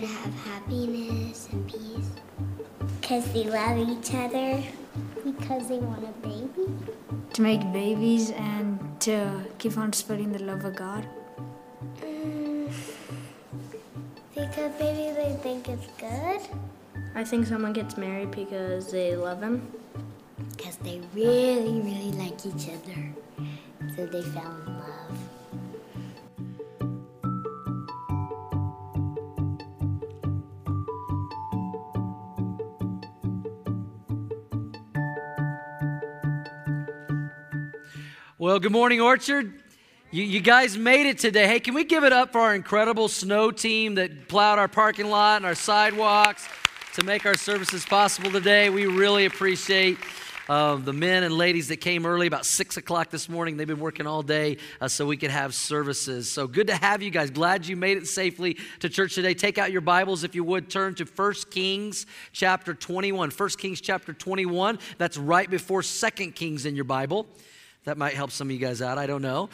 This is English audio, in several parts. can have happiness and peace. Because they love each other. Because they want a baby. To make babies and to keep on spreading the love of God. Because maybe they think it's good. I think someone gets married because they love him. Because they really, really like each other. So they fell in love. Well, good morning, Orchard. You guys made it today. Hey, can we give it up for our incredible snow team that plowed our parking lot and our sidewalks to make our services possible today? We really appreciate the men and ladies that came early, about 6 o'clock this morning. They've been working all day so we could have services. So good to have you guys. Glad you made it safely to church today. Take out your Bibles, if you would. Turn to 1 Kings chapter 21. 1 Kings chapter 21. That's right before 2 Kings in your Bible. That might help some of you guys out, I don't know.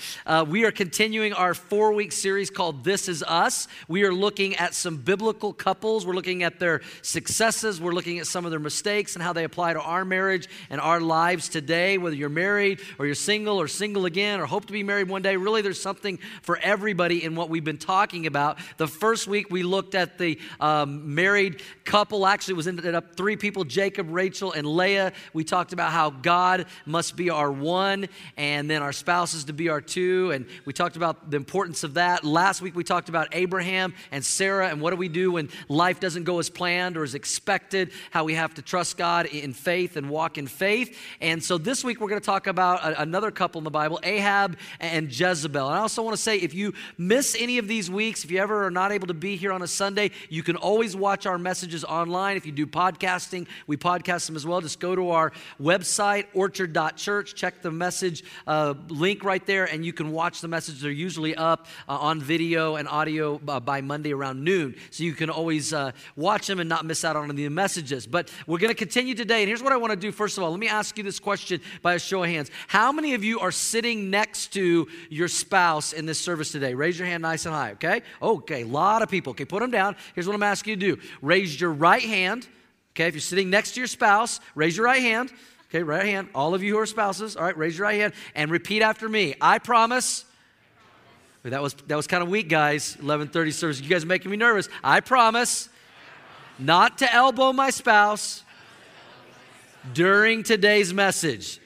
We are continuing our 4-week series called This Is Us. We are looking at some biblical couples. We're looking at their successes. We're looking at some of their mistakes and how they apply to our marriage and our lives today. Whether you're married or you're single or single again or hope to be married one day, really there's something for everybody in what we've been talking about. The first week we looked at the married couple. Actually, it was ended up 3 people, Jacob, Rachel, and Leah. We talked about how God must be our one, and then our spouses to be our 2, and we talked about the importance of that. Last week we talked about Abraham and Sarah and what do we do when life doesn't go as planned or as expected, how we have to trust God in faith and walk in faith. And so this week we're going to talk about another couple in the Bible, Ahab and Jezebel. And I also want to say, if you miss any of these weeks, if you ever are not able to be here on a Sunday, you can always watch our messages online. If you do podcasting, we podcast them as well. Just go to our website, orchard.church, check the message link right there, and you can watch the messages. They're usually up on video and audio by Monday around noon, so you can always watch them and not miss out on the messages. But we're going to continue today, and here's what I want to do. First of all, let me ask you this question by a show of hands. How many of you are sitting next to your spouse in this service today? Raise your hand nice and high, okay? Okay, a lot of people. Okay, put them down. Here's what I'm asking you to do. Raise your right hand, okay? If you're sitting next to your spouse, raise your right hand. Okay, right hand. All of you who are spouses, all right, raise your right hand and repeat after me. I promise. That was kind of weak, guys, 11:30 service. You guys are making me nervous. I promise not to elbow my spouse during today's message.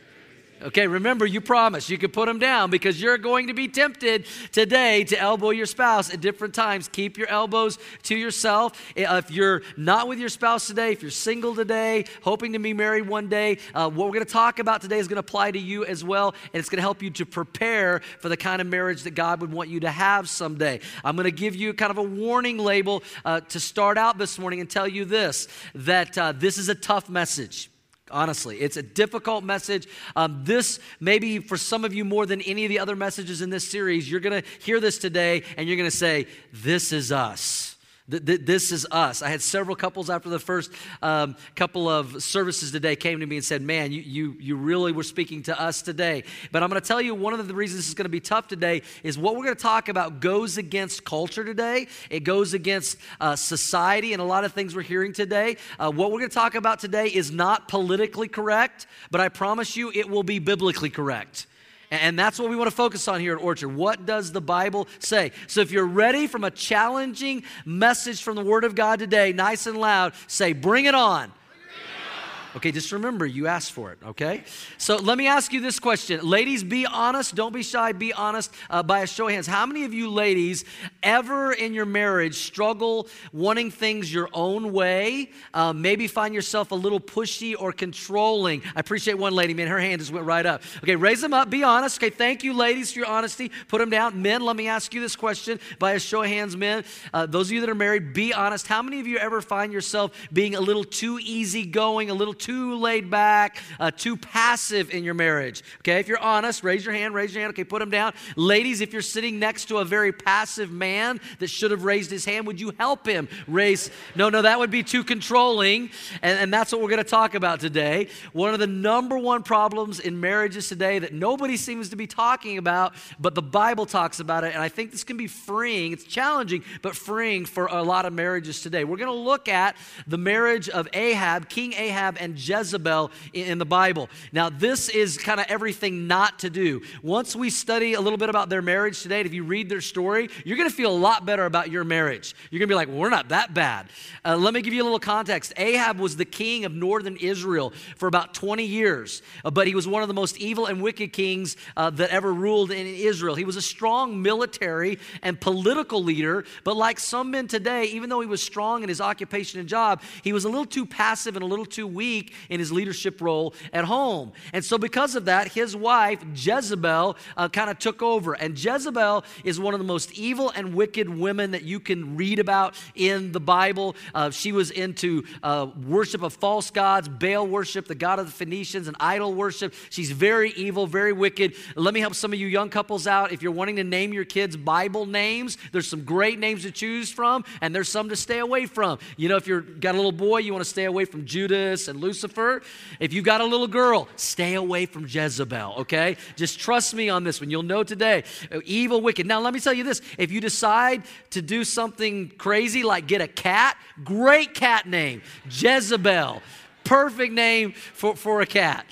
Okay, remember, you promise. You can put them down because you're going to be tempted today to elbow your spouse at different times. Keep your elbows to yourself. If you're not with your spouse today, if you're single today, hoping to be married one day, what we're going to talk about today is going to apply to you as well, and it's going to help you to prepare for the kind of marriage that God would want you to have someday. I'm going to give you kind of a warning label to start out this morning and tell you this, that this is a tough message. Honestly, it's a difficult message. This, maybe for some of you more than any of the other messages in this series, you're going to hear this today and you're going to say, this is us. This is us. I had several couples after the first couple of services today came to me and said, man, you really were speaking to us today. But I'm going to tell you one of the reasons this is going to be tough today is what we're going to talk about goes against culture today. It goes against society and a lot of things we're hearing today. What we're going to talk about today is not politically correct, but I promise you it will be biblically correct. And that's what we want to focus on here at Orchard. What does the Bible say? So if you're ready from a challenging message from the Word of God today, nice and loud, say, bring it on. Okay, just remember, you asked for it, okay? So let me ask you this question. Ladies, be honest. Don't be shy. Be honest by a show of hands. How many of you ladies ever in your marriage struggle wanting things your own way? Maybe find yourself a little pushy or controlling. I appreciate one lady, man. Her hand just went right up. Okay, raise them up. Be honest. Okay, thank you, ladies, for your honesty. Put them down. Men, let me ask you this question by a show of hands, men. Those of you that are married, be honest. How many of you ever find yourself being a little too easygoing, a little too laid back, too passive in your marriage. Okay, if you're honest, raise your hand. Okay, put them down. Ladies, if you're sitting next to a very passive man that should have raised his hand, would you help him raise? No, that would be too controlling. And that's what we're going to talk about today. One of the number one problems in marriages today that nobody seems to be talking about, but the Bible talks about it. And I think this can be freeing. It's challenging, but freeing for a lot of marriages today. We're going to look at the marriage of Ahab, King Ahab and Jezebel in the Bible. Now, this is kind of everything not to do. Once we study a little bit about their marriage today, and if you read their story, you're going to feel a lot better about your marriage. You're going to be like, well, we're not that bad. Let me give you a little context. Ahab was the king of northern Israel for about 20 years, but he was one of the most evil and wicked kings that ever ruled in Israel. He was a strong military and political leader, but like some men today, even though he was strong in his occupation and job, he was a little too passive and a little too weak in his leadership role at home. And so because of that, his wife, Jezebel, kind of took over. And Jezebel is one of the most evil and wicked women that you can read about in the Bible. She was into worship of false gods, Baal worship, the god of the Phoenicians, and idol worship. She's very evil, very wicked. Let me help some of you young couples out. If you're wanting to name your kids Bible names, there's some great names to choose from, and there's some to stay away from. You know, if you've got a little boy, you want to stay away from Judas and Lucifer. If you've got a little girl, stay away from Jezebel, okay? Just trust me on this one. You'll know today. Evil, wicked. Now, let me tell you this. If you decide to do something crazy like get a cat, great cat name, Jezebel. Perfect name for a cat.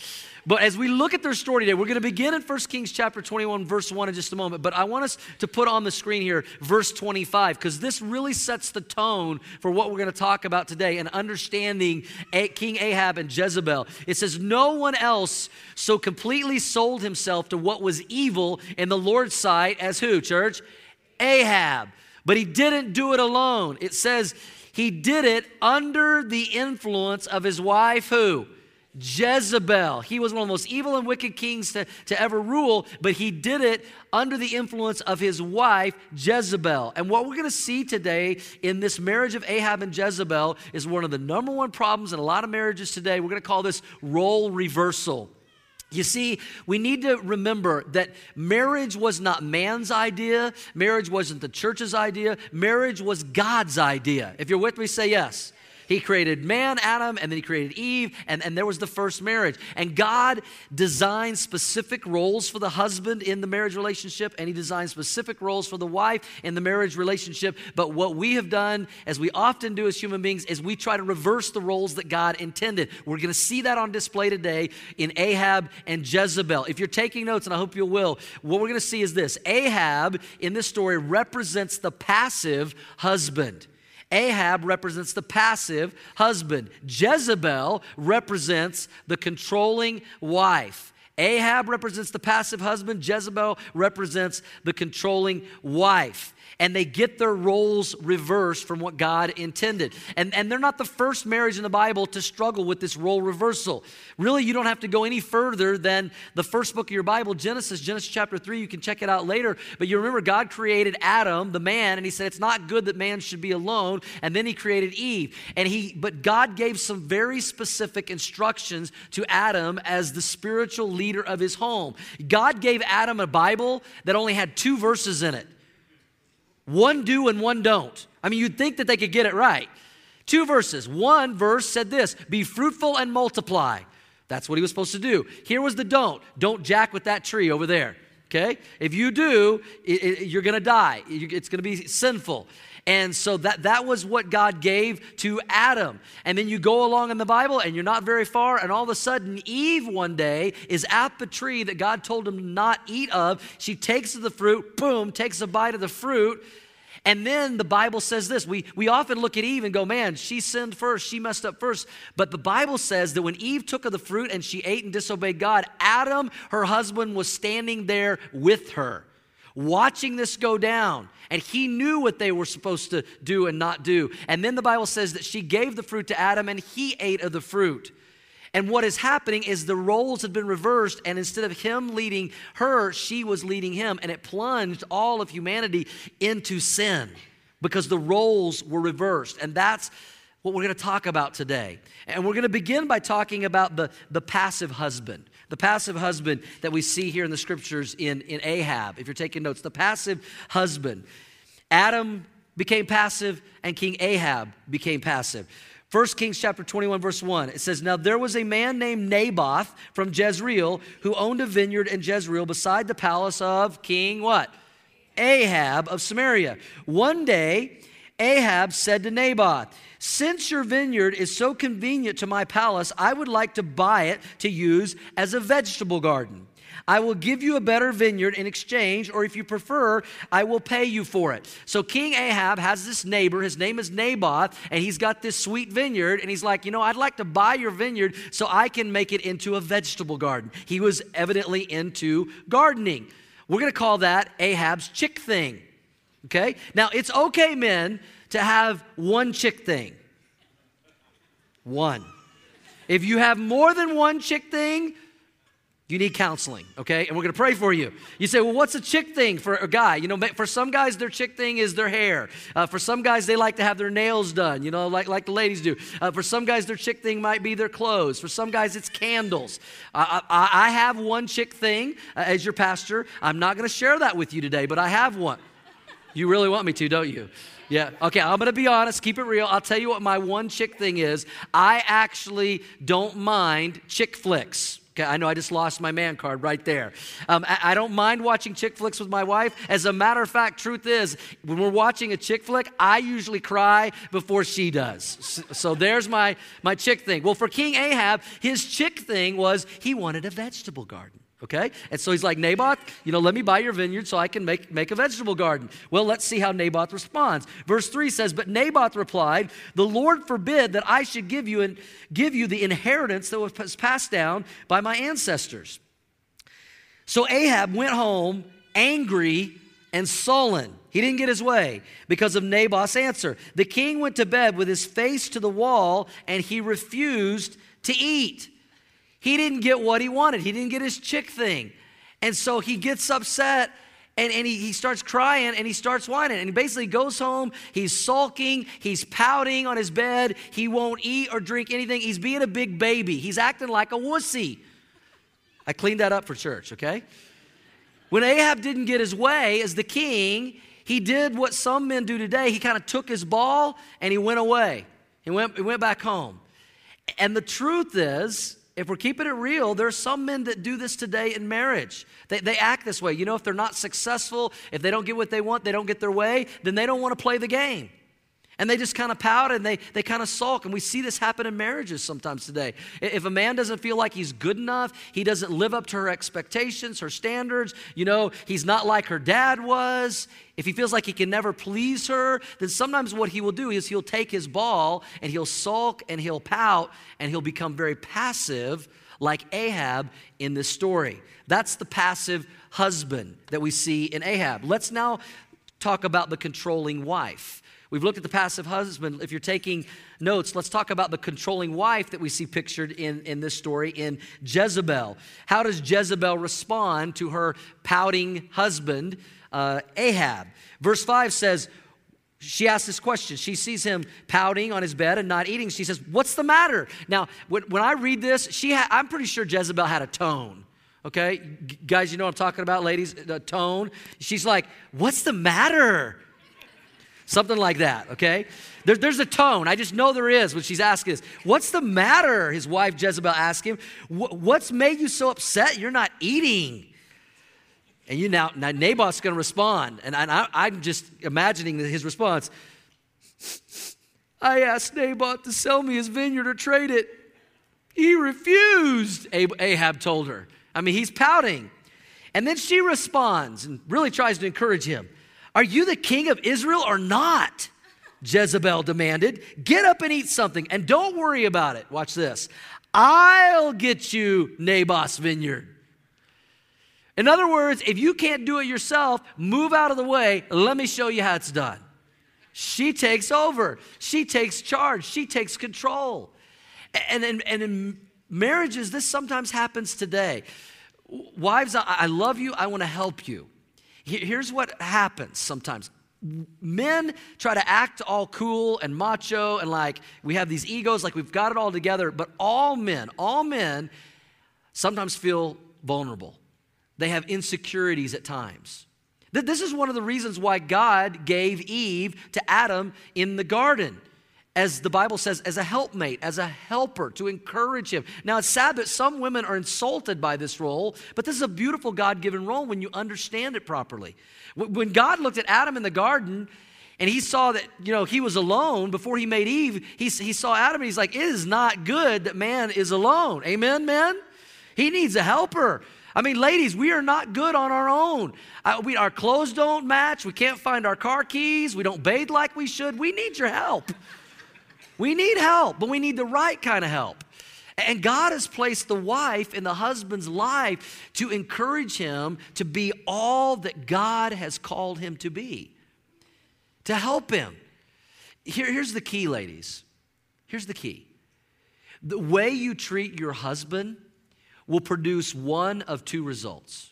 But as we look at their story today, we're going to begin in 1 Kings chapter 21, verse 1 in just a moment. But I want us to put on the screen here, verse 25, because this really sets the tone for what we're going to talk about today and understanding King Ahab and Jezebel. It says, no one else so completely sold himself to what was evil in the Lord's sight as who, church? Ahab. But he didn't do it alone. It says he did it under the influence of his wife, who? Jezebel. He was one of the most evil and wicked kings to ever rule, but he did it under the influence of his wife, Jezebel. And what we're going to see today in this marriage of Ahab and Jezebel is one of the number one problems in a lot of marriages today. We're going to call this role reversal. You see, we need to remember that marriage was not man's idea. Marriage wasn't the church's idea. Marriage was God's idea. If you're with me, say yes. He created man, Adam, and then he created Eve, and there was the first marriage. And God designed specific roles for the husband in the marriage relationship, and he designed specific roles for the wife in the marriage relationship. But what we have done, as we often do as human beings, is we try to reverse the roles that God intended. We're going to see that on display today in Ahab and Jezebel. If you're taking notes, and I hope you will, what we're going to see is this. Ahab, in this story, represents the passive husband. Ahab represents the passive husband. Jezebel represents the controlling wife. Ahab represents the passive husband. Jezebel represents the controlling wife. And they get their roles reversed from what God intended. And they're not the first marriage in the Bible to struggle with this role reversal. Really, you don't have to go any further than the first book of your Bible, Genesis chapter 3. You can check it out later. But you remember God created Adam, the man, and he said it's not good that man should be alone. And then he created Eve. But God gave some very specific instructions to Adam as the spiritual leader of his home. God gave Adam a Bible that only had 2 verses in it. One do and one don't. I mean, you'd think that they could get it right. 2 verses. 1 verse said this, be fruitful and multiply. That's what he was supposed to do. Here was the don't. Don't jack with that tree over there, okay? If you do, you're going to die. It's going to be sinful. And so that was what God gave to Adam. And then you go along in the Bible and you're not very far, and all of a sudden Eve one day is at the tree that God told him not eat of. She takes the fruit, boom, takes a bite of the fruit. And then the Bible says this. We often look at Eve and go, man, she sinned first, she messed up first. But the Bible says that when Eve took of the fruit and she ate and disobeyed God, Adam, her husband, was standing there with her, watching this go down, and he knew what they were supposed to do and not do. And then the Bible says that she gave the fruit to Adam, and he ate of the fruit. And what is happening is the roles had been reversed, and instead of him leading her, she was leading him, and it plunged all of humanity into sin because the roles were reversed. And that's what we're going to talk about today. And we're going to begin by talking about the passive husband. The passive husband that we see here in the scriptures in Ahab. If you're taking notes, the passive husband. Adam became passive and King Ahab became passive. 1 Kings chapter 21, verse 1, it says, "Now there was a man named Naboth from Jezreel who owned a vineyard in Jezreel beside the palace of King" what? "Ahab of Samaria. One day, Ahab said to Naboth, 'Since your vineyard is so convenient to my palace, I would like to buy it to use as a vegetable garden. I will give you a better vineyard in exchange, or if you prefer, I will pay you for it.'" So King Ahab has this neighbor, his name is Naboth, and he's got this sweet vineyard, and he's like, you know, I'd like to buy your vineyard so I can make it into a vegetable garden. He was evidently into gardening. We're going to call that Ahab's chick thing, okay? Now, it's okay, men, to have one chick thing. One. If you have more than one chick thing, you need counseling, okay? And we're going to pray for you. You say, well, what's a chick thing for a guy? You know, for some guys, their chick thing is their hair. For some guys, they like to have their nails done, you know, like the ladies do. For some guys, their chick thing might be their clothes. For some guys, it's candles. I have one chick thing as your pastor. I'm not going to share that with you today, but I have one. You really want me to, don't you? Yeah, okay, I'm going to be honest, keep it real. I'll tell you what my one chick thing is. I actually don't mind chick flicks. I know I just lost my man card right there. I don't mind watching chick flicks with my wife. As a matter of fact, truth is, when we're watching a chick flick, I usually cry before she does. So there's my chick thing. Well, for King Ahab, his chick thing was he wanted a vegetable garden, okay? And so he's like, Naboth, you know, let me buy your vineyard so I can make a vegetable garden. Well, let's see how Naboth responds. Verse 3 says, "But Naboth replied, 'The Lord forbid that I should give you the inheritance that was passed down by my ancestors.' So Ahab went home angry and sullen." He didn't get his way because of Naboth's answer. "The king went to bed with his face to the wall, and he refused to eat." He didn't get what he wanted. He didn't get his chick thing. And so he gets upset, and he starts crying, and he starts whining. And he basically goes home. He's sulking. He's pouting on his bed. He won't eat or drink anything. He's being a big baby. He's acting like a wussy. I cleaned that up for church, okay? When Ahab didn't get his way as the king, he did what some men do today. He kind of took his ball, and he went away. He went back home. And the truth is, if we're keeping it real, there are some men that do this today in marriage. They act this way. You know, if they're not successful, if they don't get what they want, they don't get their way, then they don't want to play the game. And they just kind of pout and they kind of sulk. And we see this happen in marriages sometimes today. If a man doesn't feel like he's good enough, he doesn't live up to her expectations, her standards, you know, he's not like her dad was, if he feels like he can never please her, then sometimes what he will do is he'll take his ball and he'll sulk and he'll pout and he'll become very passive like Ahab in this story. That's the passive husband that we see in Ahab. Let's now talk about the controlling wife. We've looked at the passive husband. If you're taking notes, let's talk about the controlling wife that we see pictured in this story in Jezebel. How does Jezebel respond to her pouting husband, Ahab? Verse 5 says, she asks this question. She sees him pouting on his bed and not eating. She says, "What's the matter?" Now, when I read this, I'm pretty sure Jezebel had a tone. Okay? Guys, you know what I'm talking about, ladies? The tone. She's like, "What's the matter?" Something like that, okay? There's a tone. I just know there is when she's asking this. "What's the matter?" his wife Jezebel asked him. What's made you so upset? You're not eating." And you now Naboth's going to respond. And I'm just imagining his response. "I asked Naboth to sell me his vineyard or trade it. He refused," Ahab told her. I mean, he's pouting. And then she responds and really tries to encourage him. "Are you the king of Israel or not?" Jezebel demanded. "Get up and eat something, and don't worry about it." Watch this. "I'll get you Naboth's vineyard." In other words, if you can't do it yourself, move out of the way. Let me show you how it's done. She takes over. She takes charge. She takes control. And in marriages, this sometimes happens today. Wives, I love you. I want to help you. Here's what happens sometimes. Men try to act all cool and macho and like we have these egos, like we've got it all together. But all men sometimes feel vulnerable. They have insecurities at times. This is one of the reasons why God gave Eve to Adam in the garden, as the Bible says, as a helpmate, as a helper, to encourage him. Now, it's sad that some women are insulted by this role, but this is a beautiful God-given role when you understand it properly. When God looked at Adam in the garden and he saw that, you know, he was alone before he made Eve, he saw Adam and he's like, it is not good that man is alone. Amen, men? He needs a helper. I mean, ladies, we are not good on our own. Our clothes don't match. We can't find our car keys. We don't bathe like we should. We need your help. We need help, but we need the right kind of help. And God has placed the wife in the husband's life to encourage him to be all that God has called him to be, to help him. Here's the key, ladies. Here's the key. The way you treat your husband will produce one of two results.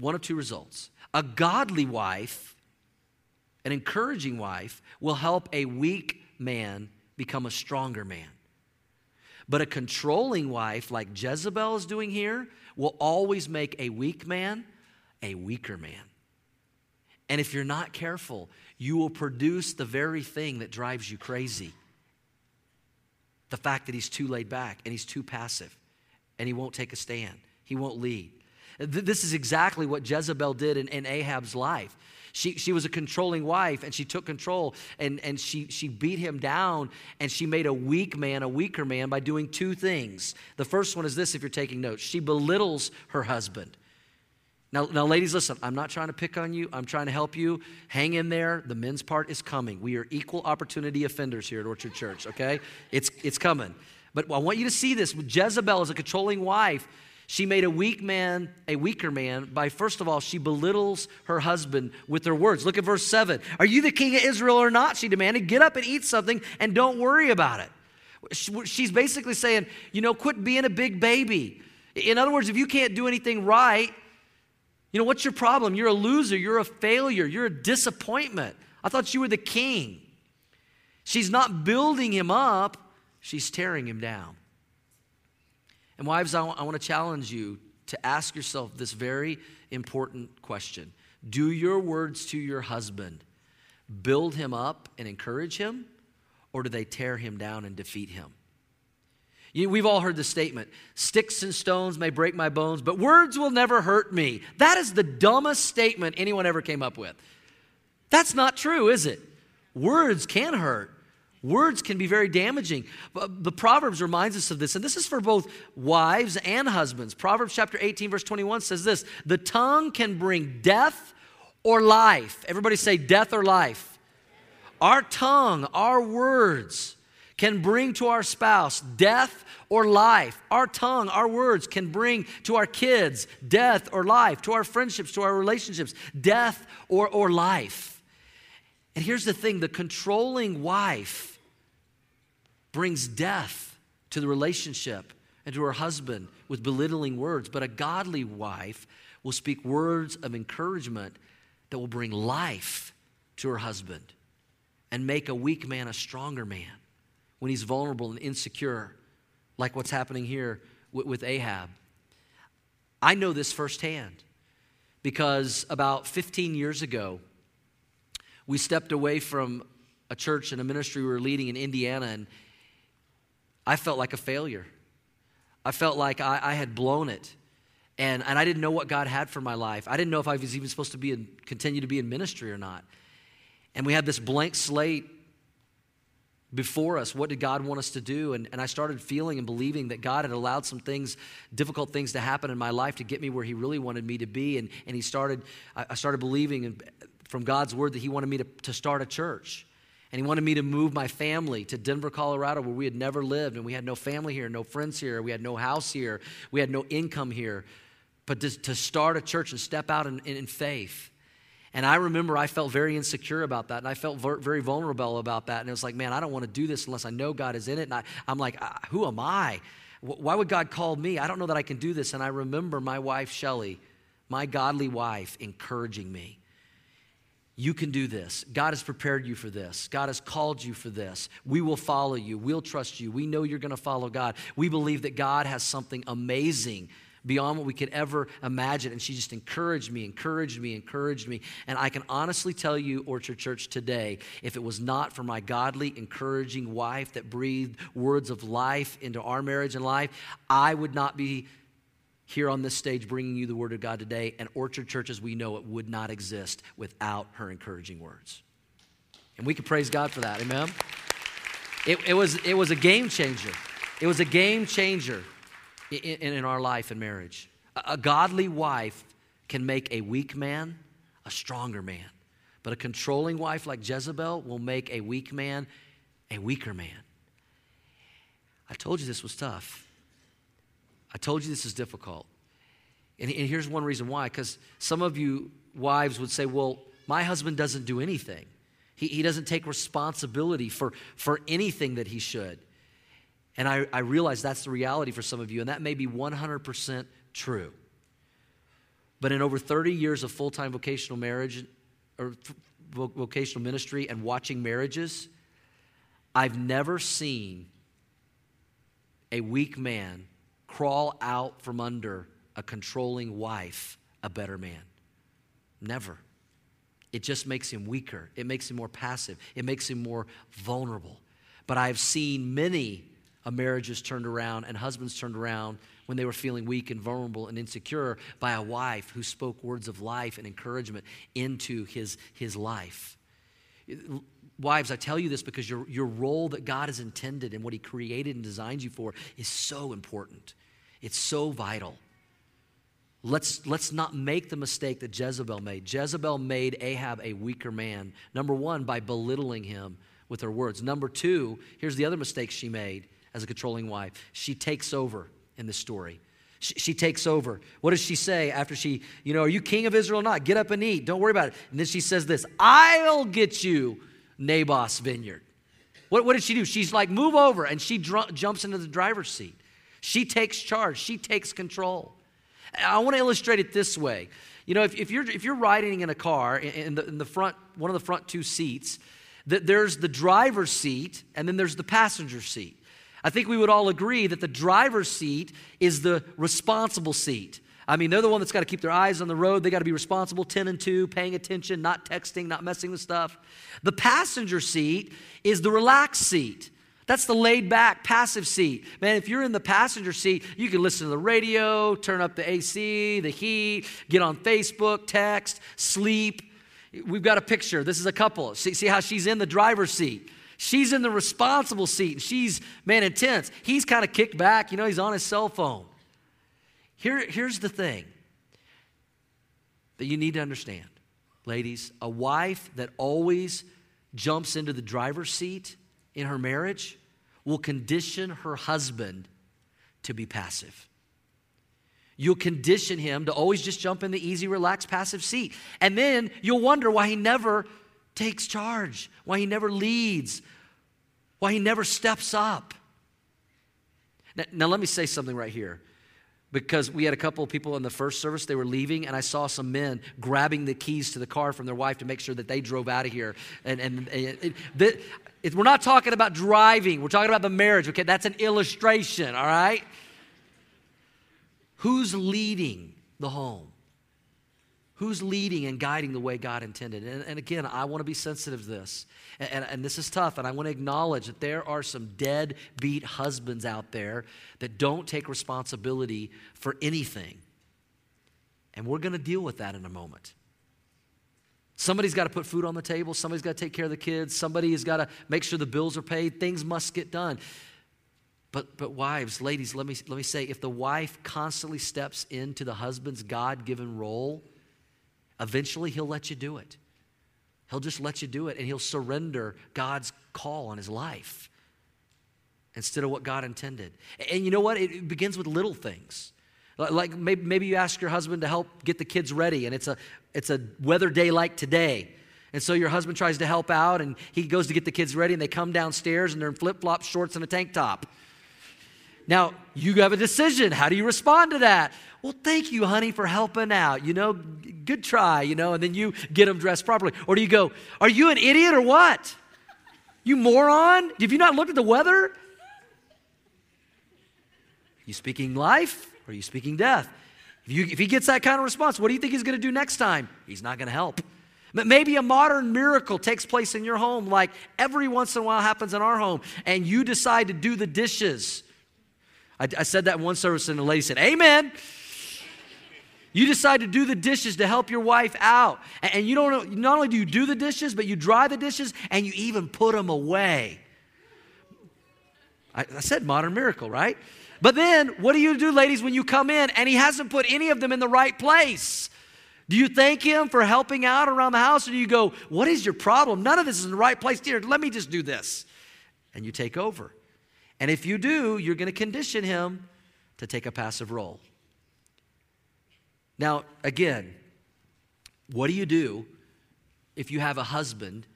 One of two results. A godly wife, an encouraging wife, will help a weak man become a stronger man. But a controlling wife, like Jezebel is doing here, will always make a weak man a weaker man. And if you're not careful, you will produce the very thing that drives you crazy. The fact that he's too laid back and he's too passive and he won't take a stand. He won't lead. This is exactly what Jezebel did in Ahab's life. She was a controlling wife, and she took control, and she beat him down, and she made a weak man a weaker man by doing two things. The first one is this, if you're taking notes. She belittles her husband. Now, ladies, listen, I'm not trying to pick on you. I'm trying to help you. Hang in there. The men's part is coming. We are equal opportunity offenders here at Orchard Church, okay? It's coming. But I want you to see this. Jezebel is a controlling wife. She made a weak man a weaker man by, first of all, she belittles her husband with her words. Look at verse 7. Are you the king of Israel or not? She demanded. Get up and eat something and don't worry about it. She's basically saying, you know, quit being a big baby. In other words, if you can't do anything right, you know, what's your problem? You're a loser. You're a failure. You're a disappointment. I thought you were the king. She's not building him up. She's tearing him down. And wives, I want to challenge you to ask yourself this very important question. Do your words to your husband build him up and encourage him, or do they tear him down and defeat him? We've all heard the statement, sticks and stones may break my bones, but words will never hurt me. That is the dumbest statement anyone ever came up with. That's not true, is it? Words can hurt. Words can be very damaging. The Proverbs reminds us of this, and this is for both wives and husbands. Proverbs chapter 18, verse 21 says this, the tongue can bring death or life. Everybody say death or life. Our tongue, our words can bring to our spouse death or life. Our tongue, our words can bring to our kids death or life, to our friendships, to our relationships, death or life. And here's the thing, the controlling wife brings death to the relationship and to her husband with belittling words. But a godly wife will speak words of encouragement that will bring life to her husband and make a weak man a stronger man when he's vulnerable and insecure, like what's happening here with Ahab. I know this firsthand because about 15 years ago, we stepped away from a church and a ministry we were leading in Indiana, and I felt like a failure. I felt like I had blown it, and I didn't know what God had for my life. I didn't know if I was even supposed to continue to be in ministry or not. And we had this blank slate before us. What did God want us to do? And I started feeling and believing that God had allowed some things, difficult things to happen in my life to get me where he really wanted me to be. And I started believing from God's word that he wanted me to start a church. And he wanted me to move my family to Denver, Colorado, where we had never lived. And we had no family here, no friends here. We had no house here. We had no income here. But to start a church and step out in faith. And I remember I felt very insecure about that. And I felt very vulnerable about that. And it was like, man, I don't want to do this unless I know God is in it. And I'm like, who am I? Why would God call me? I don't know that I can do this. And I remember my wife, Shelley, my godly wife, encouraging me. You can do this. God has prepared you for this. God has called you for this. We will follow you. We'll trust you. We know you're going to follow God. We believe that God has something amazing beyond what we could ever imagine. And she just encouraged me. And I can honestly tell you, Orchard Church, today, if it was not for my godly, encouraging wife that breathed words of life into our marriage and life, I would not be here on this stage bringing you the Word of God today. And Orchard Church, as we know it, would not exist without her encouraging words. And we can praise God for that, amen? It was a game changer. It was a game changer in our life and marriage. A godly wife can make a weak man a stronger man, but a controlling wife like Jezebel will make a weak man a weaker man. I told you this was tough. I told you this is difficult. And here's one reason why, because some of you wives would say, well, my husband doesn't do anything. He doesn't take responsibility for anything that he should. And I realize that's the reality for some of you, and that may be 100% true. But in over 30 years of full-time vocational marriage or vocational ministry and watching marriages, I've never seen a weak man crawl out from under a controlling wife a better man. Never. It just makes him weaker. It makes him more passive. It makes him more vulnerable. But I've seen many marriages turned around and husbands turned around when they were feeling weak and vulnerable and insecure by a wife who spoke words of life and encouragement into his life. Wives, I tell you this because your role that God has intended and what He created and designed you for is so important. It's so vital. Let's not make the mistake that Jezebel made. Jezebel made Ahab a weaker man, number one, by belittling him with her words. Number two, here's the other mistake she made as a controlling wife. She takes over in this story. She takes over. What does she say after she, are you king of Israel or not? Get up and eat. Don't worry about it. And then she says this, I'll get you Naboth's vineyard. What did she do? She's like, move over. And she jumps into the driver's seat. She takes charge. She takes control. I want to illustrate it this way. If you're riding in a car in the front, one of the front two seats, there's the driver's seat and then there's the passenger seat. I think we would all agree that the driver's seat is the responsible seat. I mean, they're the one that's got to keep their eyes on the road. They got to be responsible, 10 and 2, paying attention, not texting, not messing with stuff. The passenger seat is the relaxed seat. That's the laid-back, passive seat. Man, if you're in the passenger seat, you can listen to the radio, turn up the AC, the heat, get on Facebook, text, sleep. We've got a picture. This is a couple. See how she's in the driver's seat. She's in the responsible seat, and she's, intense. He's kind of kicked back. He's on his cell phone. Here's the thing that you need to understand, ladies. A wife that always jumps into the driver's seat in her marriage will condition her husband to be passive. You'll condition him to always just jump in the easy, relaxed, passive seat. And then you'll wonder why he never takes charge, why he never leads, why he never steps up. Now let me say something right here, because we had a couple of people in the first service, they were leaving, and I saw some men grabbing the keys to the car from their wife to make sure that they drove out of here. And we're not talking about driving, we're talking about the marriage, okay? That's an illustration, all right? Who's leading the home? Who's leading and guiding the way God intended? And again, I want to be sensitive to this. And this is tough, and I want to acknowledge that there are some deadbeat husbands out there that don't take responsibility for anything. And we're going to deal with that in a moment. Somebody's got to put food on the table. Somebody's got to take care of the kids. Somebody has got to make sure the bills are paid. Things must get done. But wives, ladies, let me say, if the wife constantly steps into the husband's God-given role, eventually, he'll let you do it. He'll just let you do it, and he'll surrender God's call on his life instead of what God intended. And you know what? It begins with little things. Like maybe you ask your husband to help get the kids ready, and it's a weather day like today. And so your husband tries to help out, and he goes to get the kids ready, and they come downstairs, and they're in flip-flop shorts and a tank top. Now, you have a decision. How do you respond to that? Well, thank you, honey, for helping out. Good try, and then you get them dressed properly. Or do you go, are you an idiot or what? You moron? Have you not looked at the weather? You speaking life or are you speaking death? If he gets that kind of response, what do you think he's going to do next time? He's not going to help. But maybe a modern miracle takes place in your home like every once in a while happens in our home, and you decide to do the dishes. I said that in one service, and the lady said, amen. You decide to do the dishes to help your wife out. And you don't know, not only do you do the dishes, but you dry the dishes, and you even put them away. I said modern miracle, right? But then, what do you do, ladies, when you come in, and he hasn't put any of them in the right place? Do you thank him for helping out around the house, or do you go, what is your problem? None of this is in the right place. Dear, let me just do this. And you take over. And if you do, you're going to condition him to take a passive role. Now, again, what do if you have a husband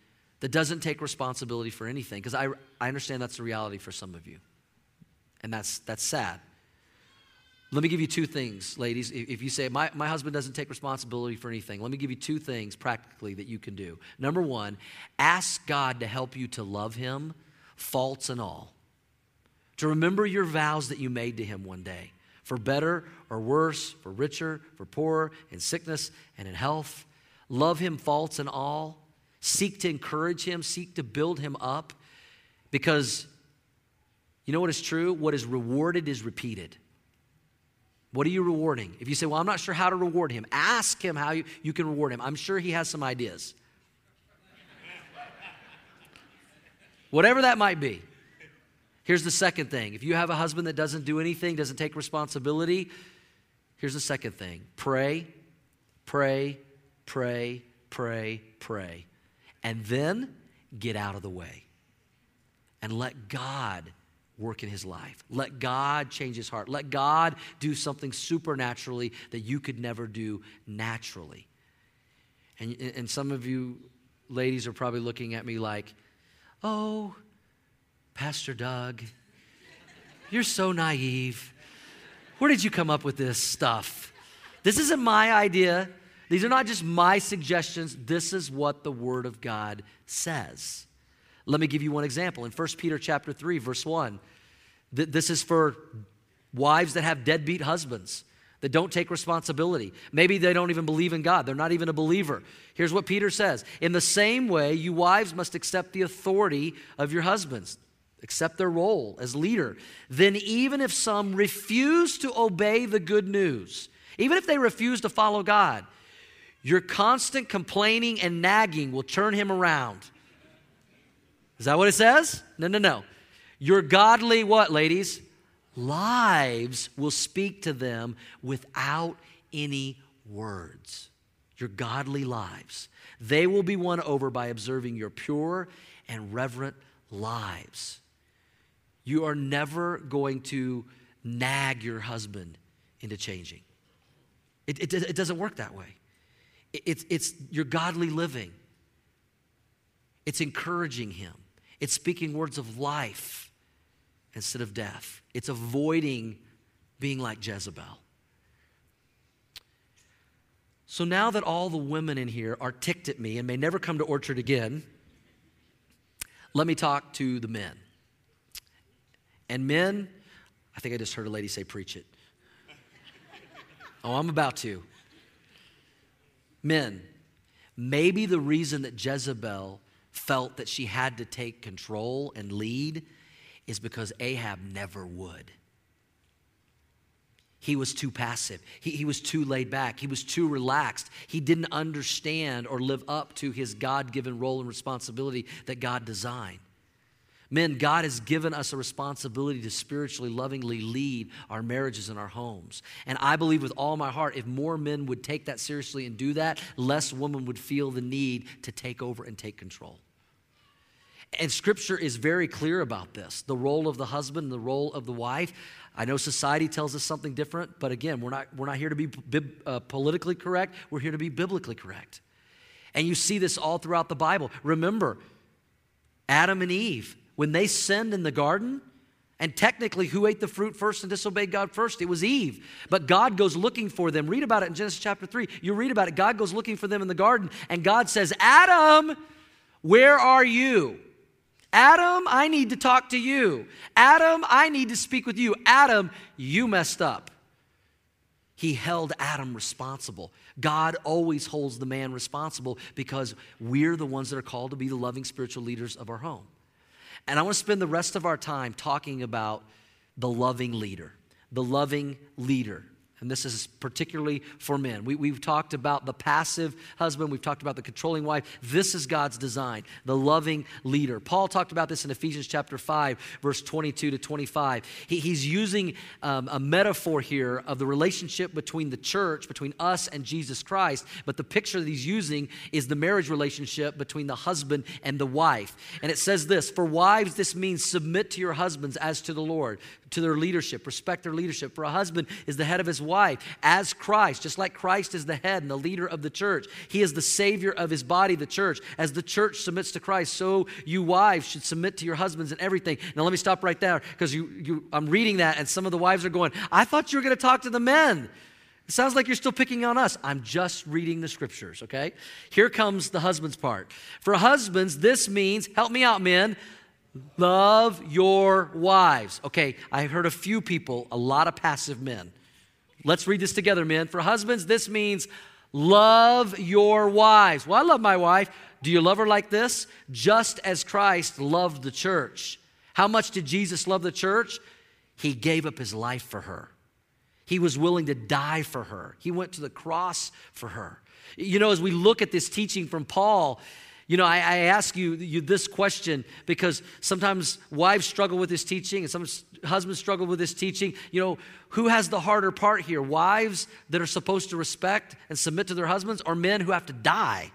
that doesn't take responsibility for anything? Because I understand that's the reality for some of you, and that's sad. Let me give you two things, ladies. If you say, my husband doesn't take responsibility for anything, let me give you two things practically that you can do. Number one, ask God to help you to love him, faults and all. To remember your vows that you made to him one day, for better or worse, for richer, for poorer, in sickness and in health. Love him, faults and all. Seek to encourage him, seek to build him up, because you know what is true? What is rewarded is repeated. What are you rewarding? If you say, well, I'm not sure how to reward him, ask him how you can reward him. I'm sure he has some ideas. Whatever that might be. Here's the second thing. If you have a husband that doesn't do anything, doesn't take responsibility, here's the second thing. Pray, pray, pray, pray, pray. And then get out of the way and let God work in his life. Let God change his heart. Let God do something supernaturally that you could never do naturally. And some of you ladies are probably looking at me like, oh, Pastor Doug, you're so naive. Where did you come up with this stuff? This isn't my idea. These are not just my suggestions. This is what the Word of God says. Let me give you one example. In 1 Peter chapter 3, verse 1, this is for wives that have deadbeat husbands, that don't take responsibility. Maybe they don't even believe in God. They're not even a believer. Here's what Peter says. In the same way, you wives must accept the authority of your husbands. Accept their role as leader. Then even if some refuse to obey the good news, even if they refuse to follow God, your constant complaining and nagging will turn him around. Is that what it says? No. Your godly what, ladies? Lives will speak to them without any words. Your godly lives. They will be won over by observing your pure and reverent lives. You are never going to nag your husband into changing. It doesn't work that way. It's your godly living. It's encouraging him. It's speaking words of life instead of death. It's avoiding being like Jezebel. So now that all the women in here are ticked at me and may never come to Orchard again, let me talk to the men. And men, I think I just heard a lady say, preach it. Oh, I'm about to. Men, maybe the reason that Jezebel felt that she had to take control and lead is because Ahab never would. He was too passive. He was too laid back. He was too relaxed. He didn't understand or live up to his God-given role and responsibility that God designed. Men, God has given us a responsibility to spiritually, lovingly lead our marriages and our homes. And I believe with all my heart, if more men would take that seriously and do that, less women would feel the need to take over and take control. And Scripture is very clear about this, the role of the husband and the role of the wife. I know society tells us something different, but again, we're not here to be politically correct. We're here to be biblically correct. And you see this all throughout the Bible. Remember, Adam and Eve, when they sinned in the garden, And technically, who ate the fruit first and disobeyed God first? It was Eve. But God goes looking for them. Read about it in Genesis chapter 3. You read about it. God goes looking for them in the garden, and God says, Adam, where are you? Adam, I need to talk to you. Adam, I need to speak with you. Adam, you messed up. He held Adam responsible. God always holds the man responsible because we're the ones that are called to be the loving spiritual leaders of our home. And I want to spend the rest of our time talking about the loving leader, the loving leader. And this is particularly for men. We've talked about the passive husband. We've talked about the controlling wife. This is God's design, the loving leader. Paul talked about this in Ephesians chapter 5, verse 22 to 25. He's using a metaphor here of the relationship between the church, between us and Jesus Christ. But the picture that he's using is the marriage relationship between the husband and the wife. And it says this, for wives, this means submit to your husbands as to the Lord, to their leadership, respect their leadership. For a husband is the head of his wife as Christ, just like Christ is the head and the leader of the church. He is the savior of his body, the church. As the church submits to Christ, so you wives should submit to your husbands in everything. Now let me stop right there because I'm reading that and some of the wives are going, I thought you were going to talk to the men. It sounds like you're still picking on us. I'm just reading the scriptures, okay? Here comes the husband's part. For husbands, this means, help me out, men, love your wives. Okay, I heard a few people, a lot of passive men. Let's read this together, men. For husbands, this means love your wives. Well, I love my wife. Do you love her like this? Just as Christ loved the church. How much did Jesus love the church? He gave up his life for her. He was willing to die for her. He went to the cross for her. You know, as we look at this teaching from Paul, you know, I ask you this question because sometimes wives struggle with this teaching and some husbands struggle with this teaching. You know, who has the harder part here? Wives that are supposed to respect and submit to their husbands or men who have to die?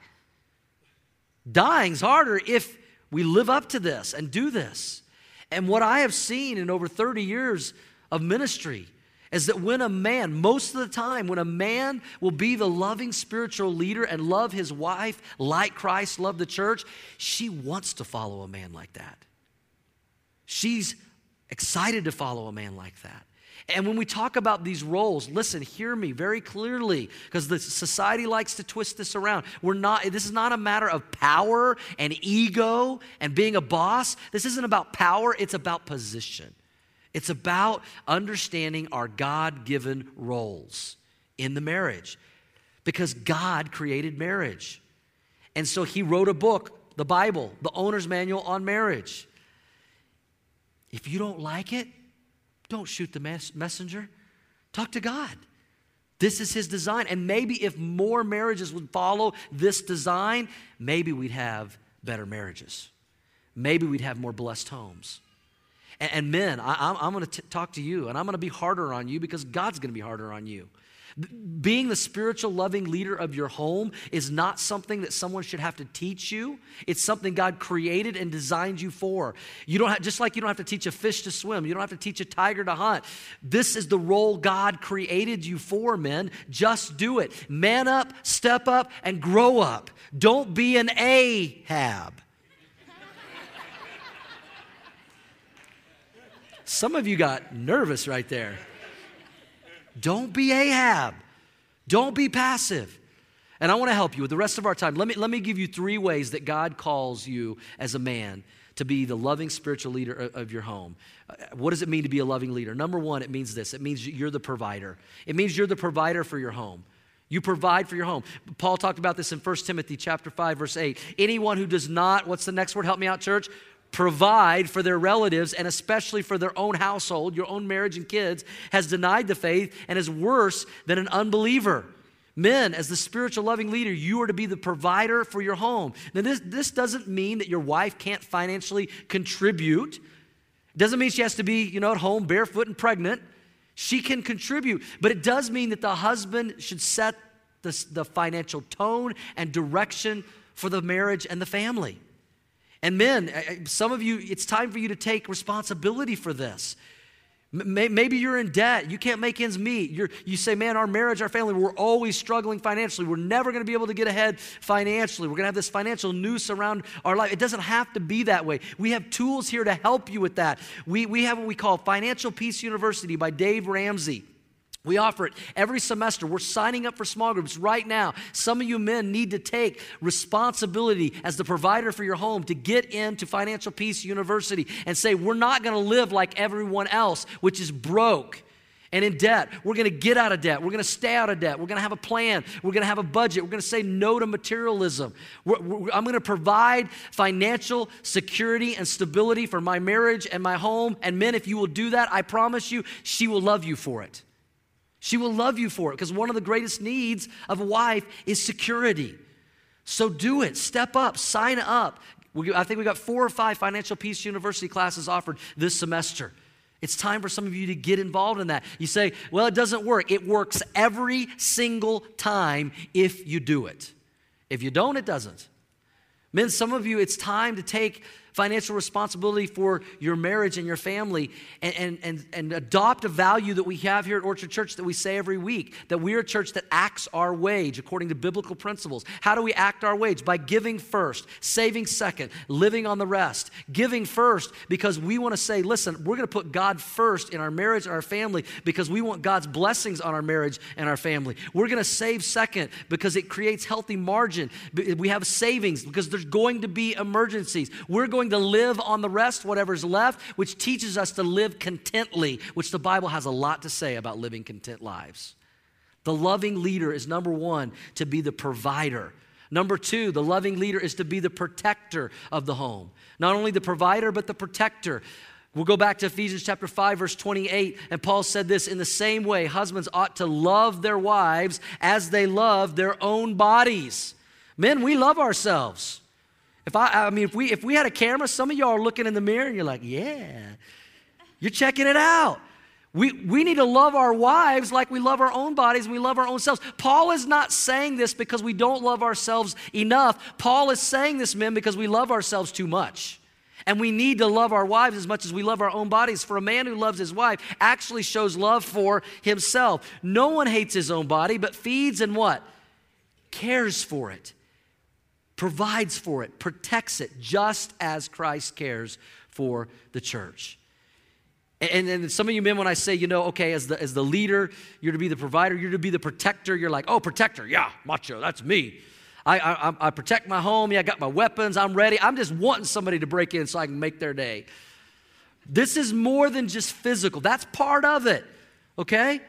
Dying's harder if we live up to this and do this. And what I have seen in over 30 years of ministry is that when a man, most of the time, when a man will be the loving spiritual leader and love his wife like Christ loved the church, she wants to follow a man like that. She's excited to follow a man like that. And when we talk about these roles, listen, hear me very clearly, because the society likes to twist this around. This is not a matter of power and ego and being a boss. This isn't about power, it's about position. It's about understanding our God-given roles in the marriage because God created marriage. And so he wrote a book, the Bible, the owner's manual on marriage. If you don't like it, don't shoot the messenger. Talk to God. This is his design. And maybe if more marriages would follow this design, maybe we'd have better marriages. Maybe we'd have more blessed homes. And men, I'm going to talk to you, and I'm going to be harder on you because God's going to be harder on you. Being the spiritual, loving leader of your home is not something that someone should have to teach you. It's something God created and designed you for. You don't have, just like you don't have to teach a fish to swim. You don't have to teach a tiger to hunt. This is the role God created you for, men. Just do it. Man up, step up, and grow up. Don't be an Ahab. Some of you got nervous right there. Don't be Ahab. Don't be passive. And I want to help you with the rest of our time. Let me give you three ways that God calls you as a man to be the loving spiritual leader of your home. What does it mean to be a loving leader? Number one, it means this. It means you're the provider. It means you're the provider for your home. You provide for your home. Paul talked about this in 1 Timothy chapter 5, verse 8. Anyone who does not, what's the next word? Help me out, church. Provide for their relatives and especially for their own household, your own marriage and kids, has denied the faith and is worse than an unbeliever. Men, as the spiritual loving leader, you are to be the provider for your home. Now, this doesn't mean that your wife can't financially contribute. It doesn't mean she has to be, you know, at home barefoot and pregnant. She can contribute, but it does mean that the husband should set the financial tone and direction for the marriage and the family. And men, some of you, it's time for you to take responsibility for this. Maybe you're in debt. You can't make ends meet. You say, man, our marriage, our family, we're always struggling financially. We're never going to be able to get ahead financially. We're going to have this financial noose around our life. It doesn't have to be that way. We have tools here to help you with that. We have what we call Financial Peace University by Dave Ramsey. We offer it every semester. We're signing up for small groups right now. Some of you men need to take responsibility as the provider for your home to get into Financial Peace University and say, we're not going to live like everyone else, which is broke and in debt. We're going to get out of debt. We're going to stay out of debt. We're going to have a plan. We're going to have a budget. We're going to say no to materialism. I'm going to provide financial security and stability for my marriage and my home. And men, if you will do that, I promise you, she will love you for it. She will love you for it, because one of the greatest needs of a wife is security. So do it. Step up. Sign up. I think we've got 4 or 5 Financial Peace University classes offered this semester. It's time for some of you to get involved in that. You say, well, it doesn't work. It works every single time if you do it. If you don't, it doesn't. Men, some of you, it's time to take financial responsibility for your marriage and your family, and adopt a value that we have here at Orchard Church that we say every week, that we're a church that acts our wage according to biblical principles. How do we act our wage? By giving first, saving second, living on the rest. Giving first because we want to say, listen, we're going to put God first in our marriage and our family because we want God's blessings on our marriage and our family. We're going to save second because it creates healthy margin. We have savings because there's going to be emergencies. We're going to live on the rest, whatever's left, which teaches us to live contently, which the Bible has a lot to say about living content lives. The loving leader is, number one, to be the provider. Number two, the loving leader is to be the protector of the home. Not only the provider, but the protector. We'll go back to Ephesians chapter 5, verse 28, and Paul said this, in the same way, husbands ought to love their wives as they love their own bodies. Men, we love ourselves. If we had a camera, some of y'all are looking in the mirror and you're like, yeah, you're checking it out. We need to love our wives like we love our own bodies and we love our own selves. Paul is not saying this because we don't love ourselves enough. Paul is saying this, men, because we love ourselves too much. And we need to love our wives as much as we love our own bodies. For a man who loves his wife actually shows love for himself. No one hates his own body, but feeds and what? Cares for it. Provides for it, protects it, just as Christ cares for the church. And some of you men, when I say, okay, as the leader, you're to be the provider, you're to be the protector, you're like, oh, protector, yeah, macho, that's me. I protect my home, yeah, I got my weapons, I'm ready. I'm just wanting somebody to break in so I can make their day. This is more than just physical. That's part of it, okay?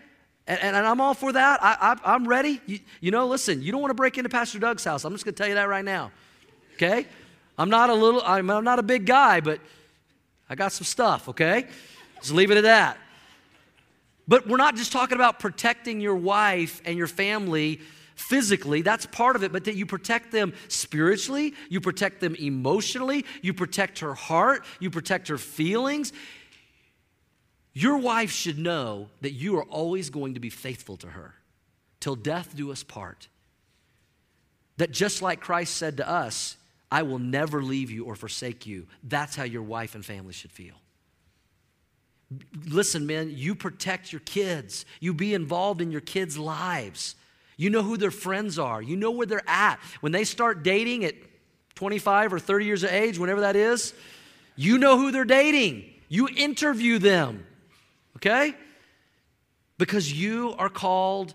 And I'm all for that. I'm ready. Listen, you don't want to break into Pastor Doug's house. I'm just going to tell you that right now, okay? I'm not a big guy, but I got some stuff, okay? Just leave it at that. But we're not just talking about protecting your wife and your family physically, that's part of it, but that you protect them spiritually, you protect them emotionally, you protect her heart, you protect her feelings. Your wife should know that you are always going to be faithful to her. Till death do us part. That just like Christ said to us, I will never leave you or forsake you. That's how your wife and family should feel. Listen, men, you protect your kids. You be involved in your kids' lives. You know who their friends are. You know where they're at. When they start dating at 25 or 30 years of age, whenever that is, you know who they're dating. You interview them. Okay? Because you are called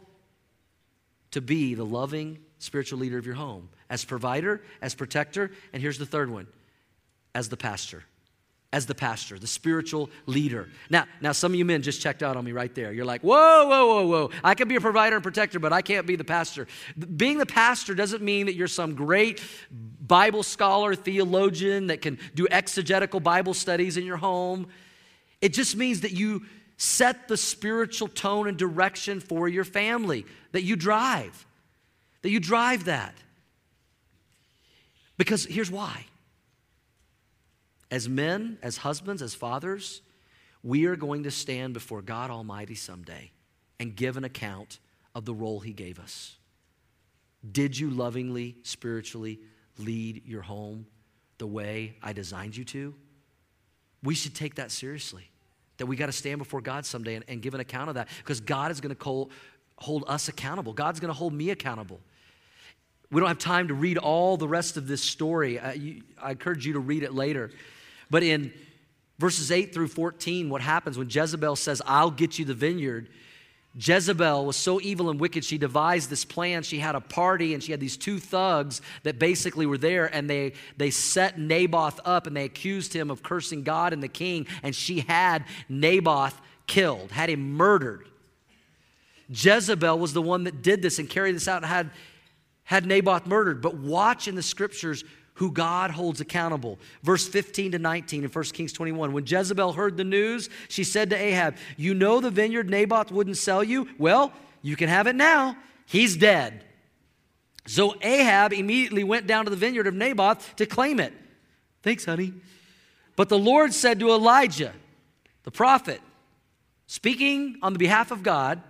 to be the loving spiritual leader of your home as provider, as protector, and here's the third one, as the pastor, the spiritual leader. Now some of you men just checked out on me right there. You're like, whoa. I can be a provider and protector, but I can't be the pastor. Being the pastor doesn't mean that you're some great Bible scholar, theologian that can do exegetical Bible studies in your home. It just means that you set the spiritual tone and direction for your family, that you drive that. Because here's why. As men, as husbands, as fathers, we are going to stand before God Almighty someday and give an account of the role He gave us. Did you lovingly, spiritually lead your home the way I designed you to? We should take that seriously. that we got to stand before God someday and give an account of that, because God is going to hold us accountable. God's going to hold me accountable. We don't have time to read all the rest of this story. I encourage you to read it later. But in verses 8 through 14, what happens when Jezebel says, "I'll get you the vineyard," Jezebel was so evil and wicked, she devised this plan. She had a party, and she had these two thugs that basically were there, and they set Naboth up, and they accused him of cursing God and the king, and she had Naboth killed, had him murdered. Jezebel was the one that did this and carried this out and had Naboth murdered. But watch in the scriptures who God holds accountable. Verse 15 to 19 in 1 Kings 21. When Jezebel heard the news, she said to Ahab, "You know the vineyard Naboth wouldn't sell you? Well, you can have it now. He's dead." So Ahab immediately went down to the vineyard of Naboth to claim it. Thanks, honey. But the Lord said to Elijah, the prophet, speaking on the behalf of God,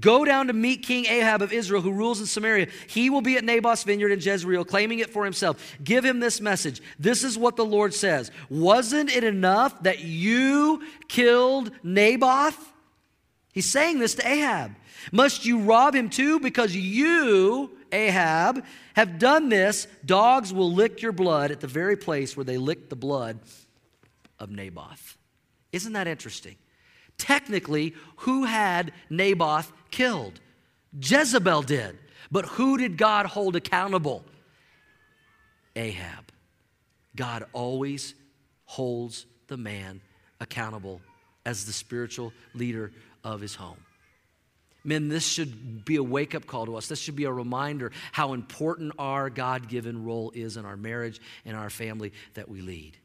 "Go down to meet King Ahab of Israel, who rules in Samaria. He will be at Naboth's vineyard in Jezreel, claiming it for himself. Give him this message. This is what the Lord says. Wasn't it enough that you killed Naboth?" He's saying this to Ahab. "Must you rob him too? Because you, Ahab, have done this. Dogs will lick your blood at the very place where they licked the blood of Naboth." Isn't that interesting? Technically, who had Naboth killed? Jezebel did. But who did God hold accountable? Ahab. God always holds the man accountable as the spiritual leader of his home. Men, this should be a wake-up call to us. This should be a reminder how important our God-given role is in our marriage and our family that we lead.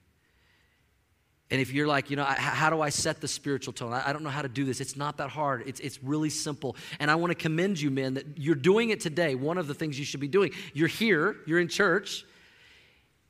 And if you're like, how do I set the spiritual tone? I don't know how to do this. It's not that hard. It's really simple. And I want to commend you, men, that you're doing it today. One of the things you should be doing. You're here. You're in church.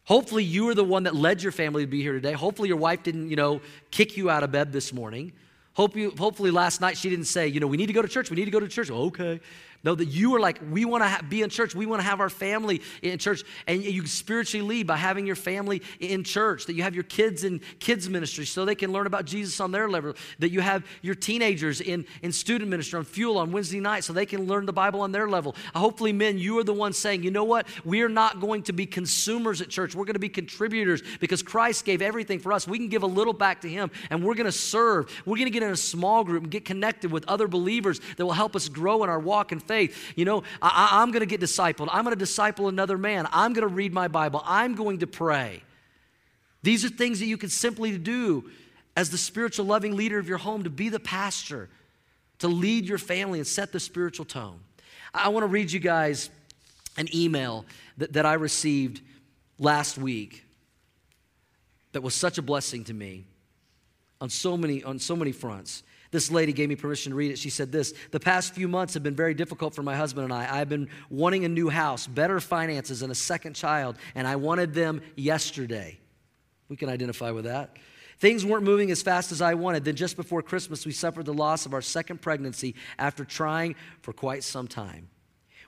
Hopefully you are the one that led your family to be here today. Hopefully your wife didn't, kick you out of bed this morning. Hopefully last night she didn't say, we need to go to church. We need to go to church. Okay. No, that you are like, we want to be in church. We want to have our family in church. And you spiritually lead by having your family in church, that you have your kids in kids ministry so they can learn about Jesus on their level, that you have your teenagers in student ministry on Fuel on Wednesday night so they can learn the Bible on their level. Hopefully, men, you are the ones saying, you know what? We are not going to be consumers at church. We're going to be contributors because Christ gave everything for us. We can give a little back to him, and we're going to serve. We're going to get in a small group and get connected with other believers that will help us grow in our walk and faith. I'm going to get discipled. I'm going to disciple another man. I'm going to read my Bible. I'm going to pray. These are things that you can simply do as the spiritual loving leader of your home, to be the pastor, to lead your family and set the spiritual tone. I want to read you guys an email that I received last week that was such a blessing to me on so many fronts. This lady gave me permission to read it. She said this: "The past few months have been very difficult for my husband and I. I've been wanting a new house, better finances, and a second child, and I wanted them yesterday." We can identify with that. "Things weren't moving as fast as I wanted. Then just before Christmas, we suffered the loss of our second pregnancy after trying for quite some time.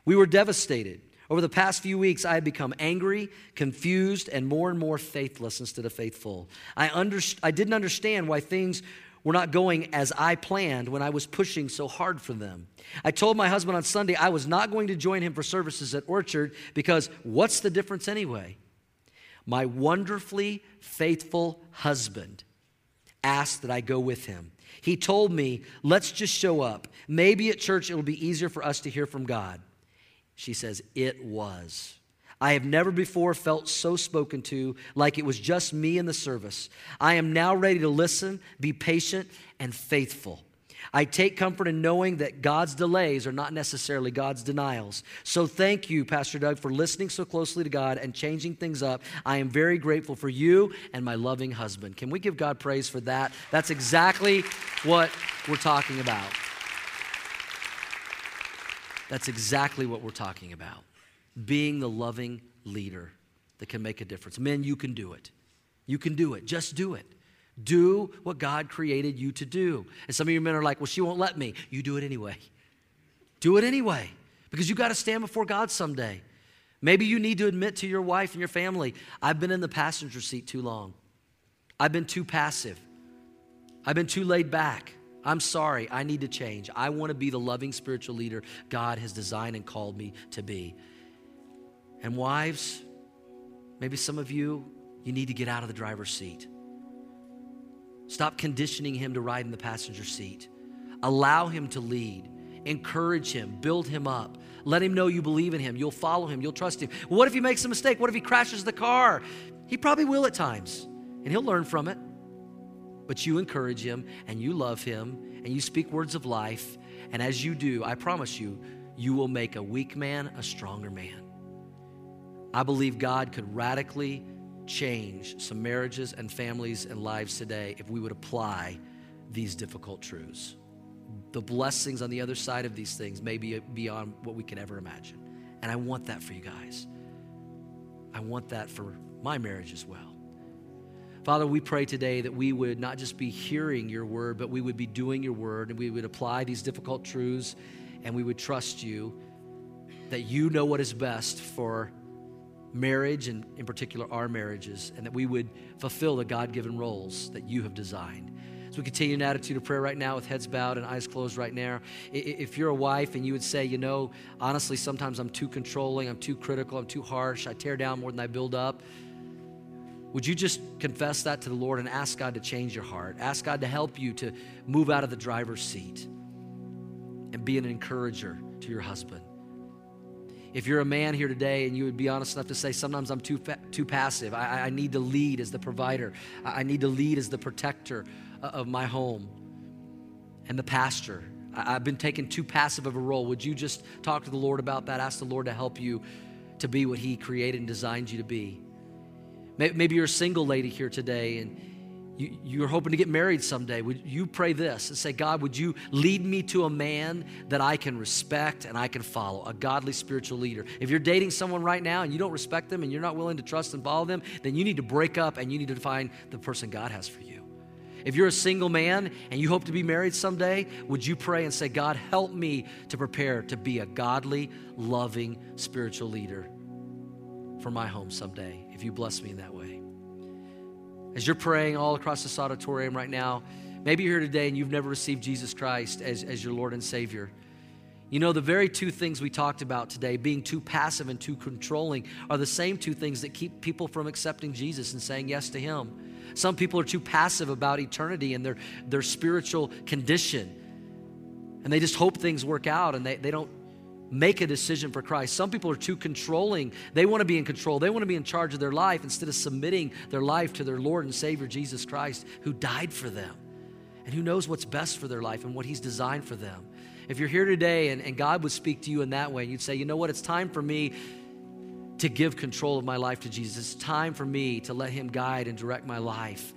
We were devastated. Over the past few weeks, I have become angry, confused, and more faithless instead of faithful. I didn't understand why things were not going as I planned when I was pushing so hard for them. I told my husband on Sunday I was not going to join him for services at Orchard because what's the difference anyway? My wonderfully faithful husband asked that I go with him. He told me, 'Let's just show up. Maybe at church it will be easier for us to hear from God.'" She says, "It was. I have never before felt so spoken to, like it was just me in the service. I am now ready to listen, be patient, and faithful. I take comfort in knowing that God's delays are not necessarily God's denials. So thank you, Pastor Doug, for listening so closely to God and changing things up. I am very grateful for you and my loving husband." Can we give God praise for that? That's exactly what we're talking about. That's exactly what we're talking about. Being the loving leader that can make a difference. Men, you can do it. You can do it. Just do it. Do what God created you to do. And some of you men are like, "Well, she won't let me." You do it anyway. Do it anyway, because you got to stand before God someday. Maybe you need to admit to your wife and your family, "I've been in the passenger seat too long. I've been too passive. I've been too laid back. I'm sorry, I need to change. I want to be the loving spiritual leader God has designed and called me to be. And wives, maybe some of you, you need to get out of the driver's seat. Stop conditioning him to ride in the passenger seat. Allow him to lead. Encourage him, build him up. Let him know you believe in him. You'll follow him, you'll trust him. What if he makes a mistake? What if he crashes the car? He probably will at times, and he'll learn from it. But you encourage him, and you love him, and you speak words of life. And as you do, I promise you, you will make a weak man a stronger man. I believe God could radically change some marriages and families and lives today if we would apply these difficult truths. The blessings on the other side of these things may be beyond what we can ever imagine. And I want that for you guys. I want that for my marriage as well. Father, we pray today that we would not just be hearing your word, but we would be doing your word, and we would apply these difficult truths, and we would trust you that you know what is best for marriage, and in particular our marriages, and that we would fulfill the God-given roles that you have designed. So we continue an attitude of prayer right now with heads bowed and eyes closed right now. If you're a wife and you would say, you know, honestly, sometimes I'm too controlling, I'm too critical, I'm too harsh, I tear down more than I build up, would you just confess that to the Lord and ask God to change your heart? Ask God to help you to move out of the driver's seat and be an encourager to your husband. If you're a man here today and you would be honest enough to say, sometimes I'm too passive. I need to lead as the provider. I need to lead as the protector of my home and the pastor. I've been taking too passive of a role. Would you just talk to the Lord about that? Ask the Lord to help you to be what he created and designed you to be. Maybe you're a single lady here today and you're hoping to get married someday. Would you pray this and say, God, would you lead me to a man that I can respect and I can follow, a godly spiritual leader? If you're dating someone right now and you don't respect them and you're not willing to trust and follow them, then you need to break up and you need to find the person God has for you. If you're a single man and you hope to be married someday, would you pray and say, God, help me to prepare to be a godly, loving spiritual leader for my home someday, if you bless me in that way. As you're praying all across this auditorium right now, maybe you're here today and you've never received Jesus Christ as your Lord and Savior. You know, the very two things we talked about today, being too passive and too controlling, are the same two things that keep people from accepting Jesus and saying yes to him. Some people are too passive about eternity and their spiritual condition, and they just hope things work out, and they don't make a decision for Christ. Some people are too controlling. They want to be in control. They want to be in charge of their life instead of submitting their life to their Lord and Savior, Jesus Christ, who died for them and who knows what's best for their life and what he's designed for them. If you're here today and God would speak to you in that way, and you'd say, you know what, it's time for me to give control of my life to Jesus. It's time for me to let him guide and direct my life.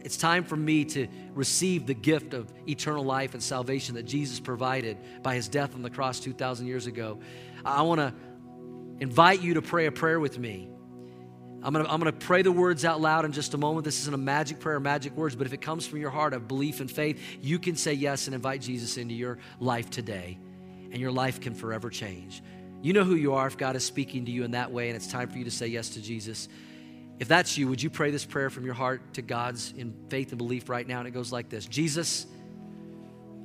It's time for me to receive the gift of eternal life and salvation that Jesus provided by his death on the cross 2,000 years ago. I want to invite you to pray a prayer with me. I'm going to pray the words out loud in just a moment. This isn't a magic prayer, magic words, but if it comes from your heart of belief and faith, you can say yes and invite Jesus into your life today, and your life can forever change. You know who you are if God is speaking to you in that way, and it's time for you to say yes to Jesus. If that's you, would you pray this prayer from your heart to God's in faith and belief right now? And it goes like this. Jesus,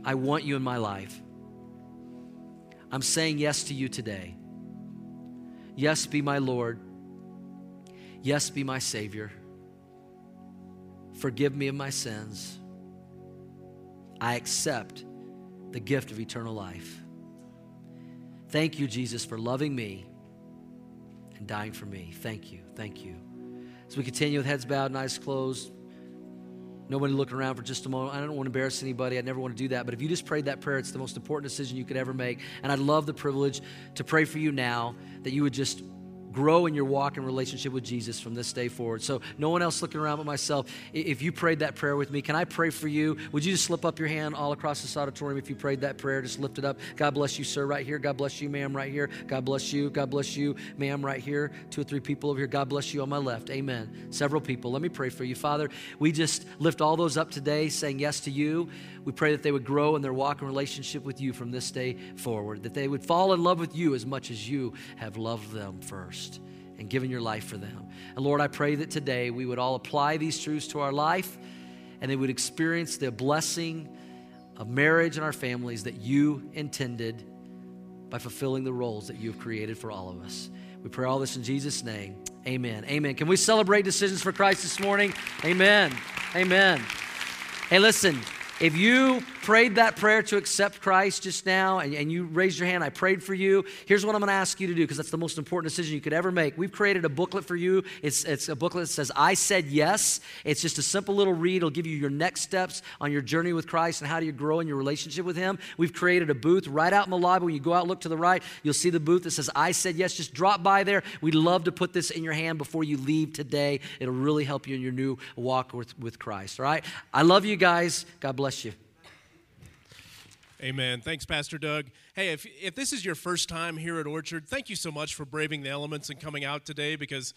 I want you in my life. I'm saying yes to you today. Yes, be my Lord. Yes, be my Savior. Forgive me of my sins. I accept the gift of eternal life. Thank you, Jesus, for loving me and dying for me. Thank you, thank you. As we continue with heads bowed and eyes closed, nobody looking around for just a moment. I don't want to embarrass anybody. I never want to do that. But if you just prayed that prayer, it's the most important decision you could ever make. And I'd love the privilege to pray for you now, that you would just grow in your walk and relationship with Jesus from this day forward. So no one else looking around but myself. If you prayed that prayer with me, can I pray for you? Would you just slip up your hand all across this auditorium if you prayed that prayer? Just lift it up. God bless you, sir, right here. God bless you, ma'am, right here. God bless you. God bless you, ma'am, right here. 2 or 3 people over here. God bless you on my left. Amen. Several people. Let me pray for you. Father, we just lift all those up today saying yes to you. We pray that they would grow in their walk and relationship with you from this day forward, that they would fall in love with you as much as you have loved them first and giving your life for them. And Lord, I pray that today we would all apply these truths to our life and they would experience the blessing of marriage and our families that you intended by fulfilling the roles that you have created for all of us. We pray all this in Jesus' name. Amen. Amen. Can we celebrate decisions for Christ this morning? Amen. Amen. Hey, listen, if you prayed that prayer to accept Christ just now and you raised your hand, I prayed for you, here's what I'm going to ask you to do, because that's the most important decision you could ever make. We've created a booklet for you. It's a booklet that says, I Said Yes. It's just a simple little read. It'll give you your next steps on your journey with Christ and how do you grow in your relationship with him. We've created a booth right out in the lobby. When you go out, look to the right, you'll see the booth that says, I Said Yes. Just drop by there. We'd love to put this in your hand before you leave today. It'll really help you in your new walk with Christ, all right? I love you guys. God bless you. Amen. Thanks, Pastor Doug. Hey, if this is your first time here at Orchard, thank you so much for braving the elements and coming out today, because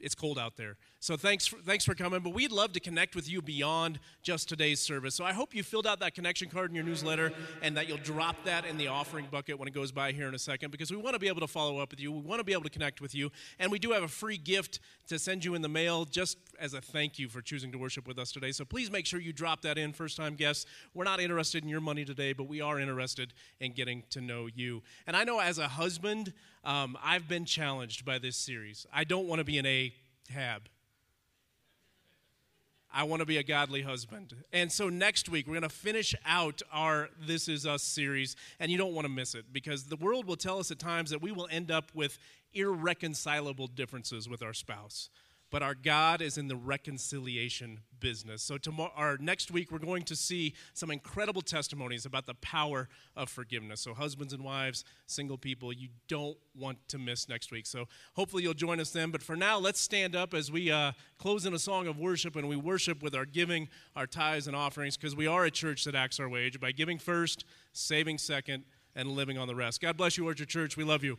it's cold out there. So thanks for coming. But we'd love to connect with you beyond just today's service. So I hope you filled out that connection card in your newsletter and that you'll drop that in the offering bucket when it goes by here in a second, because we want to be able to follow up with you. We want to be able to connect with you. And we do have a free gift to send you in the mail just as a thank you for choosing to worship with us today. So please make sure you drop that in, first-time guests. We're not interested in your money today, but we are interested in getting to know you. And I know as a husband, I've been challenged by this series. I don't want to be an Ahab. I want to be a godly husband. And so next week, we're going to finish out our This Is Us series, and you don't want to miss it, because the world will tell us at times that we will end up with irreconcilable differences with our spouse. But our God is in the reconciliation business. So next week, we're going to see some incredible testimonies about the power of forgiveness. So husbands and wives, single people, you don't want to miss next week. So hopefully you'll join us then. But for now, let's stand up as we close in a song of worship, and we worship with our giving, our tithes and offerings, because we are a church that acts our wage by giving first, saving second, and living on the rest. God bless you, Orchard Church. We love you.